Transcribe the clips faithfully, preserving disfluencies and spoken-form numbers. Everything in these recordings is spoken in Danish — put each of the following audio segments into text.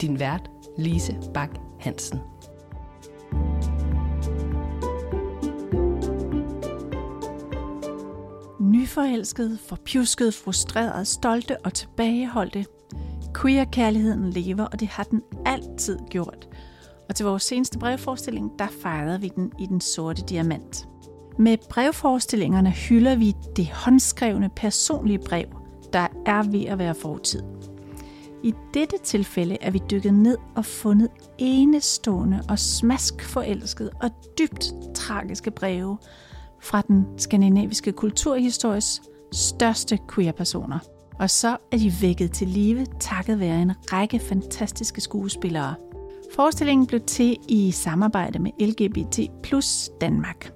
Din vært, Lise Bach Hansen. Nyforelskede, forpjuskede, frustrerede, stolte og tilbageholdte. Queer-kærligheden lever, og det har den altid gjort. Og til vores seneste brevforestilling, der fejrede vi den i Den Sorte Diamant. Med brevforestillingerne hylder vi det håndskrevne personlige brev, der er ved at være fortid. I dette tilfælde er vi dykket ned og fundet enestående og smaskforelskede og dybt tragiske breve fra den skandinaviske kulturhistories største queer-personer. Og så er de vækket til live takket være en række fantastiske skuespillere. Forestillingen blev til i samarbejde med L G B T plus Danmark.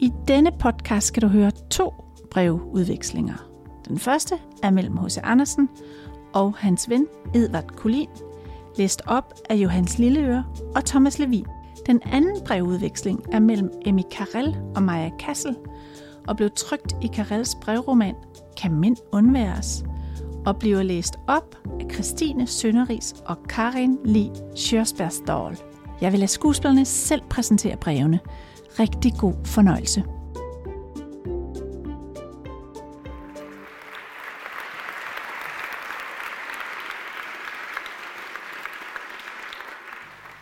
I denne podcast skal du høre to brevudvekslinger. Den første er mellem H C. Andersen og hans ven Edvard Collin, læst op af Johannes Lilleøre og Thomas Levin. Den anden brevudveksling er mellem Emmy Carell og Maja Cassel og blev trykt i Carells brevroman Kan mænd undværes? Og bliver læst op af Christine Sønderris og Karen Li Körsbärsdal. Jeg vil lade skuespillerne selv præsentere brevene. Rigtig god fornøjelse.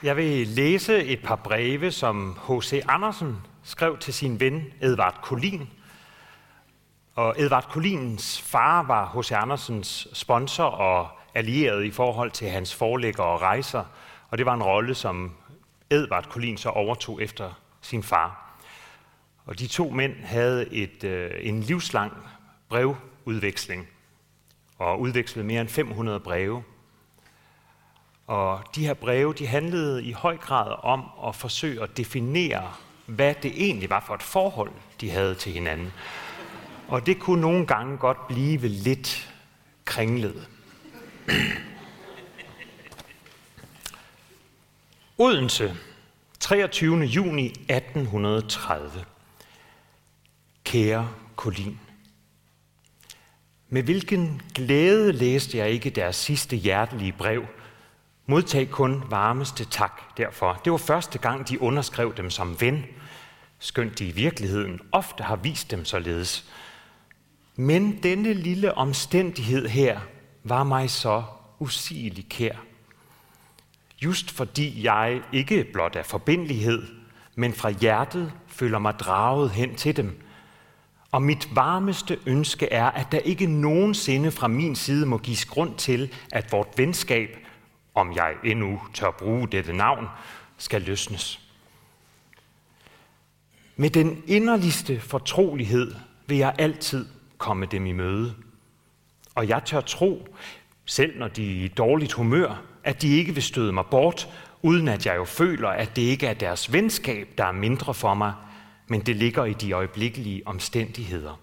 Jeg vil læse et par breve, som H C. Andersen skrev til sin ven Edvard Collin. Og Edvard Collins far var H C. Andersens sponsor og allieret i forhold til hans forlægger og rejser, og det var en rolle, som Edvard Collin så overtog efter sin far. Og de to mænd havde et, øh, en livslang brevudveksling, og udvekslede mere end fem hundrede breve. Og de her breve, de handlede i høj grad om at forsøge at definere, hvad det egentlig var for et forhold, de havde til hinanden. Og det kunne nogle gange godt blive lidt kringlet. Odense, treogtyvende juni atten tredive. Kære Collin. Med hvilken glæde læste jeg ikke deres sidste hjertelige brev. Modtag kun varmeste tak derfor. Det var første gang, de underskrev dem som ven, skønt de i virkeligheden ofte har vist dem således. Men denne lille omstændighed her var mig så usigelig kær. Just fordi jeg ikke blot af forbindelighed, men fra hjertet føler mig draget hen til dem. Og mit varmeste ønske er, at der ikke nogensinde fra min side må gives grund til, at vort venskab, om jeg endnu tør bruge dette navn, skal løsnes. Med den inderligste fortrolighed vil jeg altid komme dem i møde. Og jeg tør tro, selv når de er i dårligt humør, at de ikke vil støde mig bort, uden at jeg jo føler, at det ikke er deres venskab, der er mindre for mig, men det ligger i de øjeblikkelige omstændigheder.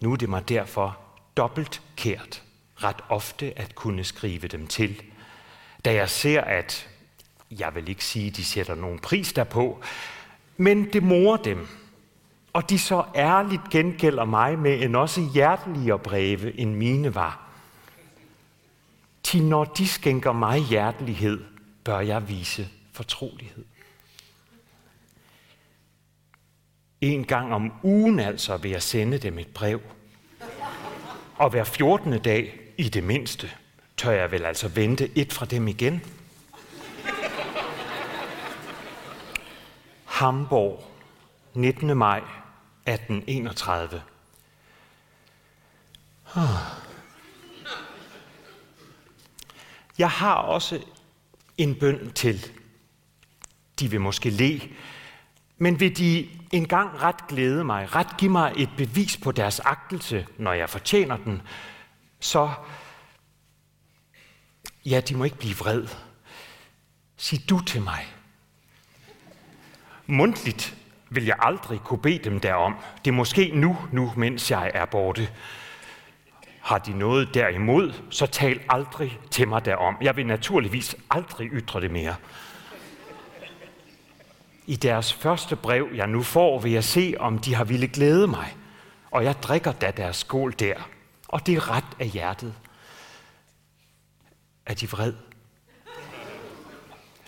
Nu er det mig derfor dobbelt kært ret ofte at kunne skrive dem til, da jeg ser, at jeg vil ikke sige, at de sætter nogen pris derpå, men det morer dem, og de så ærligt gengælder mig med en også hjerteligere breve, end mine var. Til når de skænker mig hjertelighed, bør jeg vise fortrolighed. En gang om ugen altså vil jeg sende dem et brev. Og hver fjortende dag, i det mindste, tør jeg vel altså vente et fra dem igen. Hamborg, nittende maj atten enogtredive. Jeg har også en bøn til. De vil måske le, men vil de engang ret glæde mig, ret give mig et bevis på deres agtelse, når jeg fortjener den, så Ja, de må ikke blive vred. Sig du til mig. Mundtligt vil jeg aldrig kunne bede dem derom. Det er måske nu, nu mens jeg er borte. Har de noget derimod, så tal aldrig til mig derom. Jeg vil naturligvis aldrig ytre det mere. I deres første brev, jeg nu får, vil jeg se, om de har ville glæde mig. Og jeg drikker da deres skål der. Og det er ret af hjertet. Er de vred?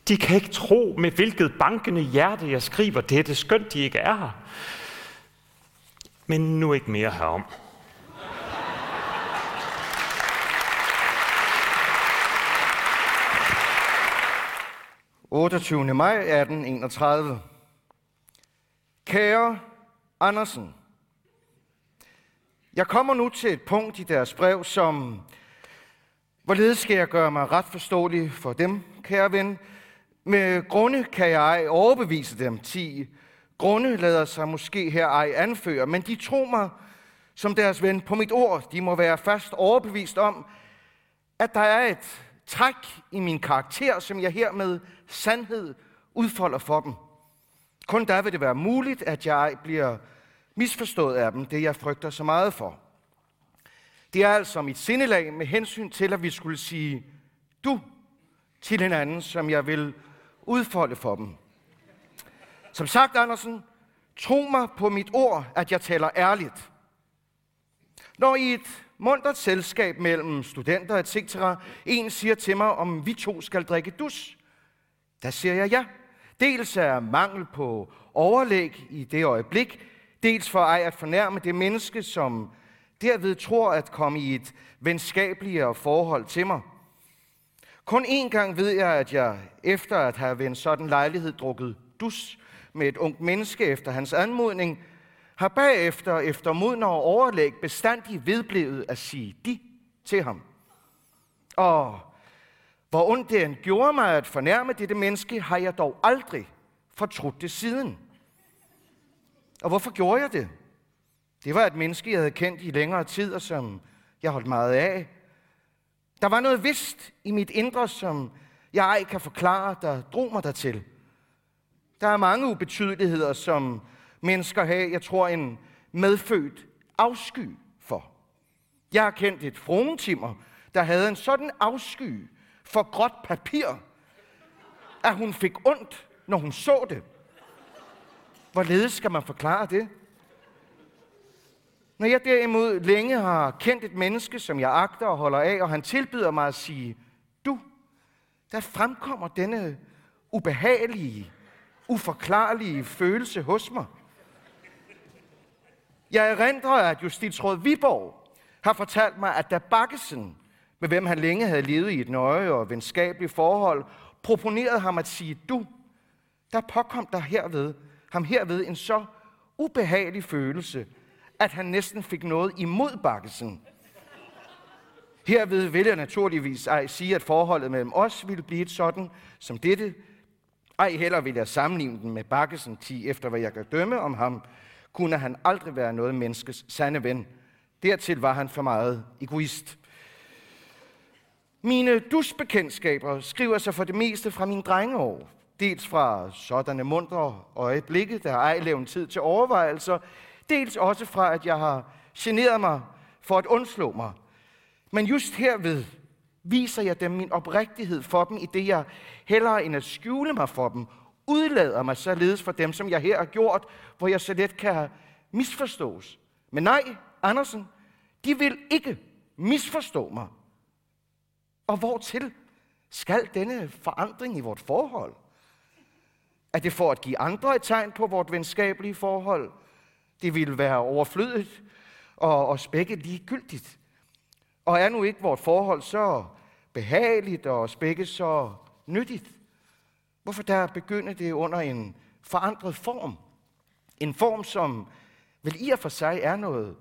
De kan ikke tro, med hvilket bankende hjerte jeg skriver dette, skønt de ikke er her. Men nu ikke mere herom. otteogtyvende maj atten enogtredive. Kære Andersen, jeg kommer nu til et punkt i deres brev, som hvorledes skal jeg gøre mig ret forståelig for dem, kære ven? Med grunde kan jeg ej overbevise dem. Ti grunde lader sig måske her ej anføre, men de tror mig som deres ven på mit ord. De må være fast overbevist om, at der er et træk i min karakter, som jeg hermed sandhed udfolder for dem. Kun der vil det være muligt, at jeg bliver misforstået af dem, det jeg frygter så meget for. Det er altså mit sindelag med hensyn til, at vi skulle sige du til hinanden, som jeg vil udfolde for dem. Som sagt, Andersen, tro mig på mit ord, at jeg taler ærligt. Når i et muntert selskab mellem studenter et cetera en siger til mig, om vi to skal drikke dus, der siger jeg ja. Dels er mangel på overlæg i det øjeblik, dels for ej at fornærme det menneske, som derved tror at komme i et venskabeligere forhold til mig. Kun én gang ved jeg, at jeg efter at have ved en sådan lejlighed drukket dus med et ungt menneske efter hans anmodning, har bagefter efter modner og overlæg bestandig vedblevet at sige de til ham. Og hvor ondt det end gjorde mig at fornærme dette menneske, har jeg dog aldrig fortrudt det siden. Og hvorfor gjorde jeg det? Det var et menneske, jeg havde kendt i længere tid, og som jeg holdt meget af. Der var noget vist i mit indre, som jeg ej kan forklare, der drog mig dertil. Der er mange ubetydeligheder, som mennesker har, jeg tror, en medfødt afsky for. Jeg har kendt et fromentimer, der havde en sådan afsky for gråt papir, at hun fik ondt, når hun så det. Hvorledes skal man forklare det? Når jeg derimod længe har kendt et menneske, som jeg agter og holder af, og han tilbyder mig at sige, du, der fremkommer denne ubehagelige, uforklarlige følelse hos mig. Jeg erindrer, at Justitsråd Viborg har fortalt mig, at da Bakkesen, med hvem han længe havde levet i et nøje og venskabeligt forhold, proponerede ham at sige, du, der påkom der herved, ham herved en så ubehagelig følelse, at han næsten fik noget imod Bakkesen. Herved vil jeg naturligvis ej sige, at forholdet mellem os ville blive et sådan som dette. Ej heller vil jeg sammenligne den med Bakkesen, ti efter hvad jeg kan dømme om ham, kunne han aldrig være noget menneskes sande ven. Dertil var han for meget egoist. Mine dusbekendtskaber skriver sig for det meste fra mine drengeår. Dels fra sådanne muntre øjeblikke, der ej levn tid til overvejelser, dels også fra, at jeg har generet mig for at undslå mig. Men just herved viser jeg dem min oprigtighed for dem, i det jeg hellere end at skjule mig for dem, udlader mig således for dem, som jeg her har gjort, hvor jeg så let kan misforstås. Men nej, Andersen, de vil ikke misforstå mig. Og hvortil skal denne forandring i vort forhold? Er det for at give andre et tegn på vort venskabelige forhold? Det ville være overflødigt og os begge ligegyldigt. Og er nu ikke vort forhold så behageligt og os begge så nyttigt? Hvorfor der begynde det under en forandret form? En form, som vel i og for sig er noget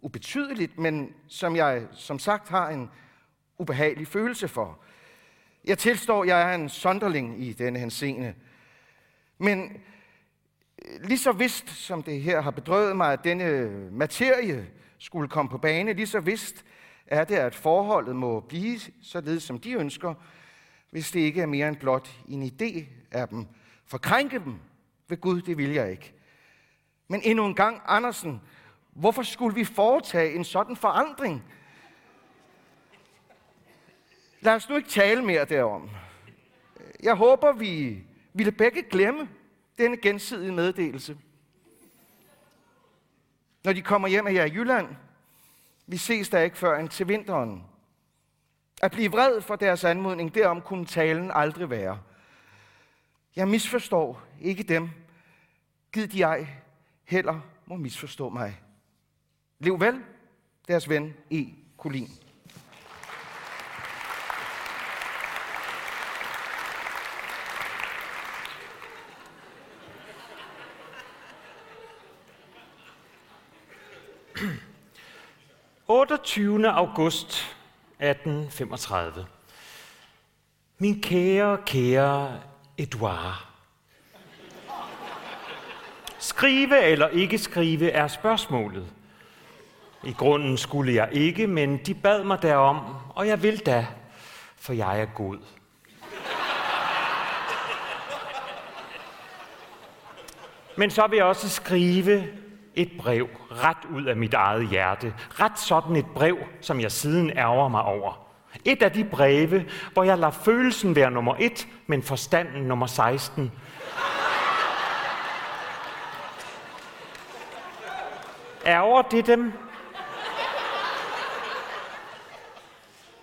ubetydeligt, men som jeg som sagt har en ubehagelig følelse for. Jeg tilstår, at jeg er en sonderling i denne henseende. Men lige så vist, som det her har bedrøvet mig, at denne materie skulle komme på bane, lige så vist er det, at forholdet må blive således, som de ønsker, hvis det ikke er mere end blot en idé af dem. Forkrænke dem ved Gud, det vil jeg ikke. Men endnu en gang, Andersen, hvorfor skulle vi foretage en sådan forandring? Lad os nu ikke tale mere derom. Jeg håber, vi ville begge glemme denne gensidige meddelelse. Når de kommer hjem af jer i Jylland, vi ses da ikke før end til vinteren. At blive vred for deres anmodning, derom kunne talen aldrig være. Jeg misforstår ikke dem. Gid de ej heller må misforstå mig. Lev vel, deres ven E. Collin. otteogtyvende august atten femogtredive. Min kære, kære Edvard. Skrive eller ikke skrive er spørgsmålet. I grunden skulle jeg ikke, men de bad mig derom, og jeg vil da, for jeg er god. Men så vil jeg også skrive et brev, ret ud af mit eget hjerte. Ret sådan et brev, som jeg siden ærger mig over. Et af de breve, hvor jeg lader følelsen være nummer et, men forstanden nummer seksten. Ærger det dem?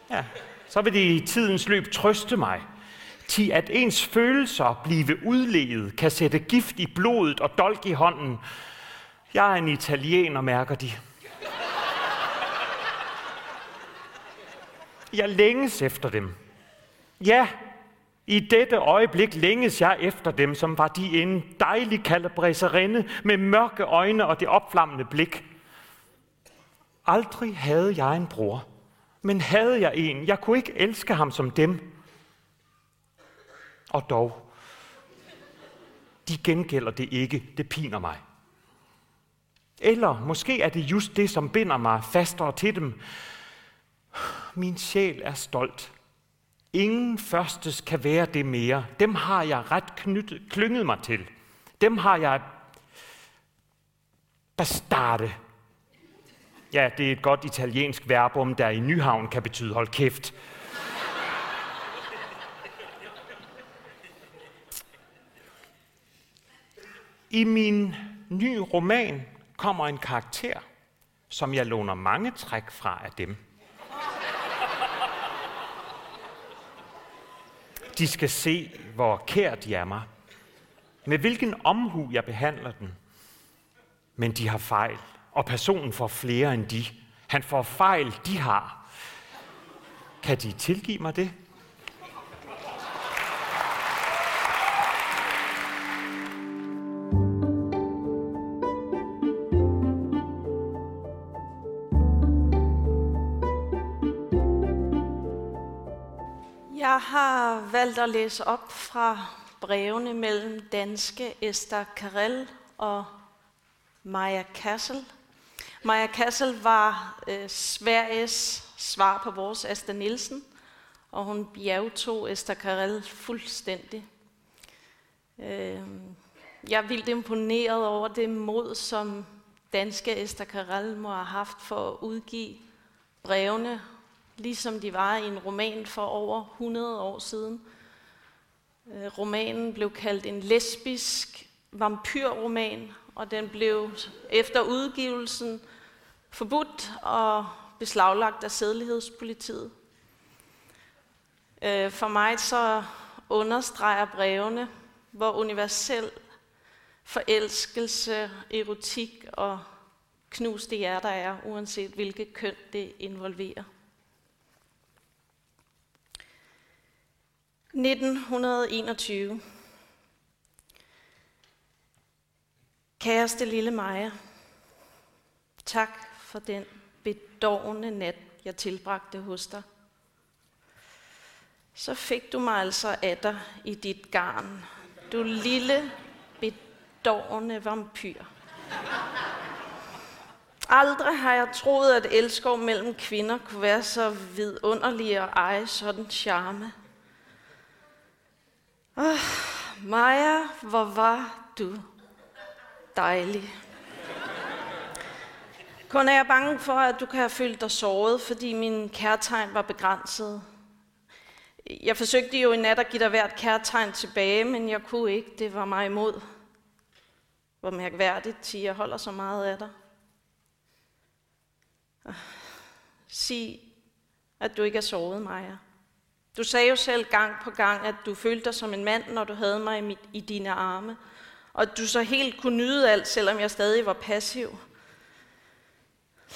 Ja, så vil de i tidens løb trøste mig. Til at ens følelser blive udlevet, kan sætte gift i blodet og dolk i hånden. Jeg er en italiener, mærker de. Jeg længes efter dem. Ja, i dette øjeblik længes jeg efter dem, som var de en dejlig kalabræserinde med mørke øjne og det opflammende blik. Aldrig havde jeg en bror, men havde jeg en. Jeg kunne ikke elske ham som dem. Og dog, de gengælder det ikke. Det piner mig. Eller måske er det just det, som binder mig fastere til dem. Min sjæl er stolt. Ingen førstes kan være det mere. Dem har jeg ret knyttet, klynget mig til. Dem har jeg bastarde. Ja, det er et godt italiensk verbum, der i Nyhavn kan betyde hold kæft. I min nye roman kommer en karakter, som jeg låner mange træk fra af dem. De skal se, hvor kær de er mig, med hvilken omhu jeg behandler den. Men de har fejl, og personen får flere end de. Han får fejl, de har. Kan de tilgive mig det? Jeg har valgt at læse op fra brevene mellem danske Edvard Collin og Maja Cassel. Maja Cassel var øh, Sveriges svar på vores Esther Nielsen, og hun bjergtog Edvard Collin fuldstændig. Øh, jeg er vildt imponeret over det mod, som danske Edvard Collin må have haft for at udgive brevene, ligesom de var i en roman for over hundrede år siden. Romanen blev kaldt en lesbisk vampyrroman, og den blev efter udgivelsen forbudt og beslaglagt af sædelighedspolitiet. For mig så understreger brevene, hvor universel forelskelse, erotik og knuste hjerter er, uanset hvilket køn det involverer. nitten enogtyve. Kæreste lille Maja, tak for den bedårende nat, jeg tilbragte hos dig. Så fik du mig altså af dig i dit garn, du lille bedårende vampyr. Aldrig har jeg troet, at elskov mellem kvinder kunne være så vidunderlig og eje sådan charme. Oh, Maja, hvor var du dejlig. Kun er jeg bange for, at du kan have følt dig såret, fordi mine kærtegn var begrænsede. Jeg forsøgte jo i nat at give dig hvert kærtegn tilbage, men jeg kunne ikke. Det var mig imod. Hvor mærkværdigt, til jeg holder så meget af dig. Sig, at du ikke er såret, Maja. Du sagde jo selv gang på gang, at du følte dig som en mand, når du havde mig i, mit, i dine arme. Og at du så helt kunne nyde alt, selvom jeg stadig var passiv.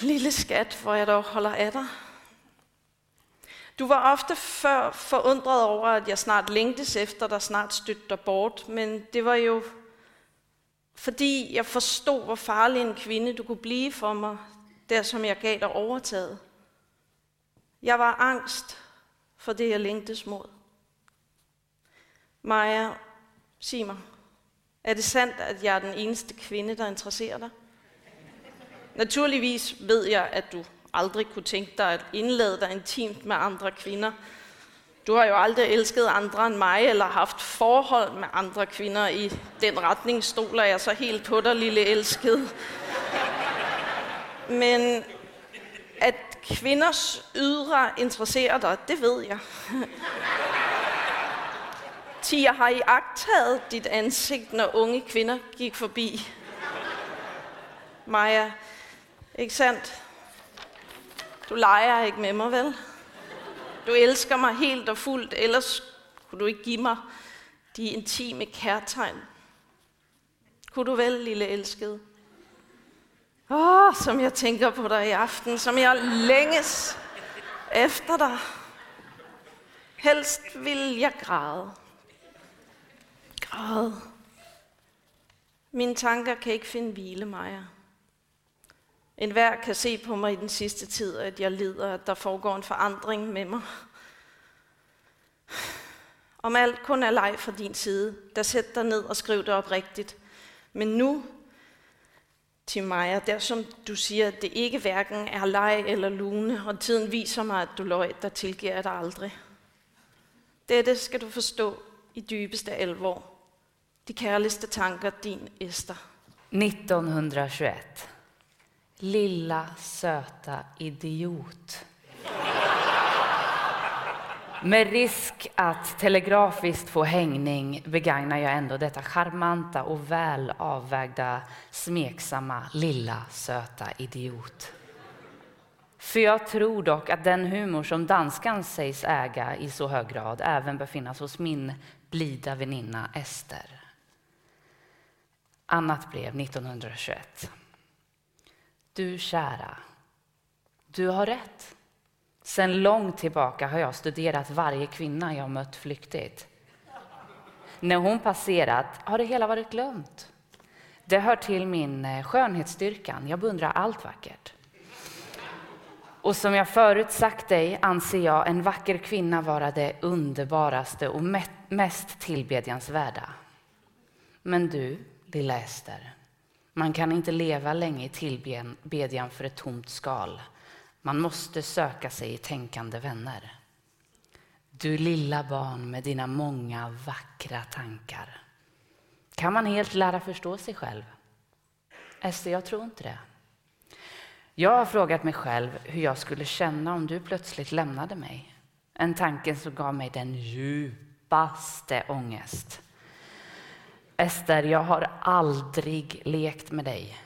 Lille skat, hvor jeg dog holder af dig. Du var ofte før forundret over, at jeg snart længtes efter dig, snart stødte dig bort. Men det var jo, fordi jeg forstod, hvor farlig en kvinde du kunne blive for mig, der som jeg gav dig overtaget. Jeg var angst for det, jeg længtes mod. Maja, sig mig, er det sandt, at jeg er den eneste kvinde, der interesserer dig? Naturligvis ved jeg, at du aldrig kunne tænke dig at indlade dig intimt med andre kvinder. Du har jo aldrig elsket andre end mig, eller haft forhold med andre kvinder. I den retning stoler jeg så helt på dig, lille elskede. Men at kvinders ydre interesserer dig, det ved jeg. Tia har iagttaget dit ansigt, når unge kvinder gik forbi. Maja, ikke sandt? Du leger ikke med mig, vel? Du elsker mig helt og fuldt, ellers kunne du ikke give mig de intime kærtegn. Kunne du vel, lille elskede? Åh, oh, som jeg tænker på dig i aften, som jeg længes efter dig. Helst vil jeg græde. Græde. Mine tanker kan ikke finde hvile, Maja. En hver kan se på mig i den sidste tid, at jeg lider, at der foregår en forandring med mig. Om alt kun er leg fra din side, der sæt dig ned og skriv det op rigtigt. Men nu, til Maja, der som du siger, at det ikke hverken er leg eller lune, og tiden viser mig, at du løj, der tilgiver dig aldrig. Dette skal du forstå i dybeste alvor. De kærligste tanker, din Esther. nitten hundrede og enogtyve. Lilla söta idiot. Med risk att telegrafiskt få hängning begagnar jag ändå detta charmanta och väl avvägda smeksamma lilla söta idiot. För jag tror dock att den humor som danskan sägs äga i så hög grad även befinnas hos min blida väninna Esther. Annat brev nitten hundrede og enogtyve. Du kära, du har rätt. Sen långt tillbaka har jag studerat varje kvinna jag mött flyktigt. När hon passerat har det hela varit glömt. Det hör till min skönhetsstyrkan. Jag beundrar allt vackert. Och som jag förut sagt dig anser jag en vacker kvinna vara det underbaraste och mest tillbedjansvärda. Men du, lilla Esther, man kan inte leva länge i tillbedjan för ett tomt skal. Man måste söka sig i tänkande vänner. Du lilla barn med dina många vackra tankar. Kan man helt lära förstå sig själv? Esther, jag tror inte det. Jag har frågat mig själv hur jag skulle känna om du plötsligt lämnade mig. En tanke som gav mig den djupaste ångest. Esther, jag har aldrig lekt med dig.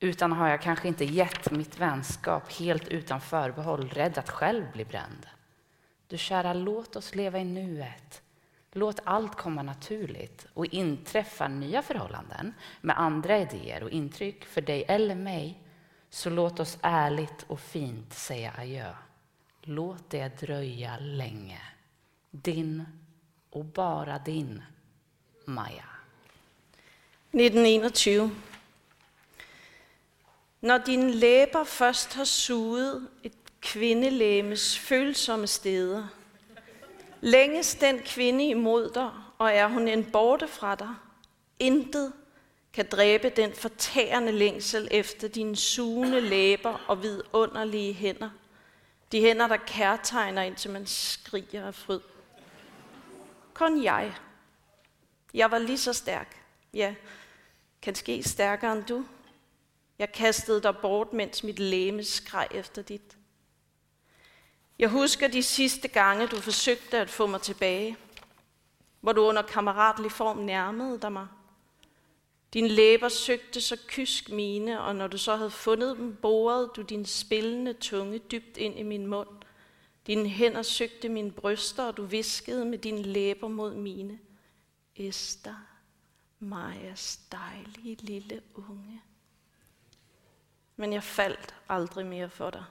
Utan har jag kanske inte gett mitt vänskap helt utan förbehåll, rädd att själv bli bränd. Du kära, låt oss leva i nuet. Låt allt komma naturligt och inträffa nya förhållanden med andra idéer och intryck för dig eller mig. Så låt oss ärligt och fint säga adjö. Låt det dröja länge. Din och bara din, Maja. nitten enogtyve. Når dine læber først har suget et kvindelæmes følsomme steder, længes den kvinde imod dig, og er hun en borte fra dig, intet kan dræbe den fortærende længsel efter dine sugende læber og vidunderlige hænder. De hænder, der kærtegner, indtil man skriger af fryd. Kun jeg. Jeg var lige så stærk. Ja, kanske stærkere end du. Jeg kastede dig bort, mens mit læme skreg efter dit. Jeg husker de sidste gange, du forsøgte at få mig tilbage, hvor du under kammeratlig form nærmede dig mig. Dine læber søgte så kysk mine, og når du så havde fundet dem, borede du din spillende tunge dybt ind i min mund. Dine hænder søgte mine bryster, og du viskede med dine læber mod mine. Esther, Majas dejlige lille unge. Men jeg faldt aldrig mere for dig.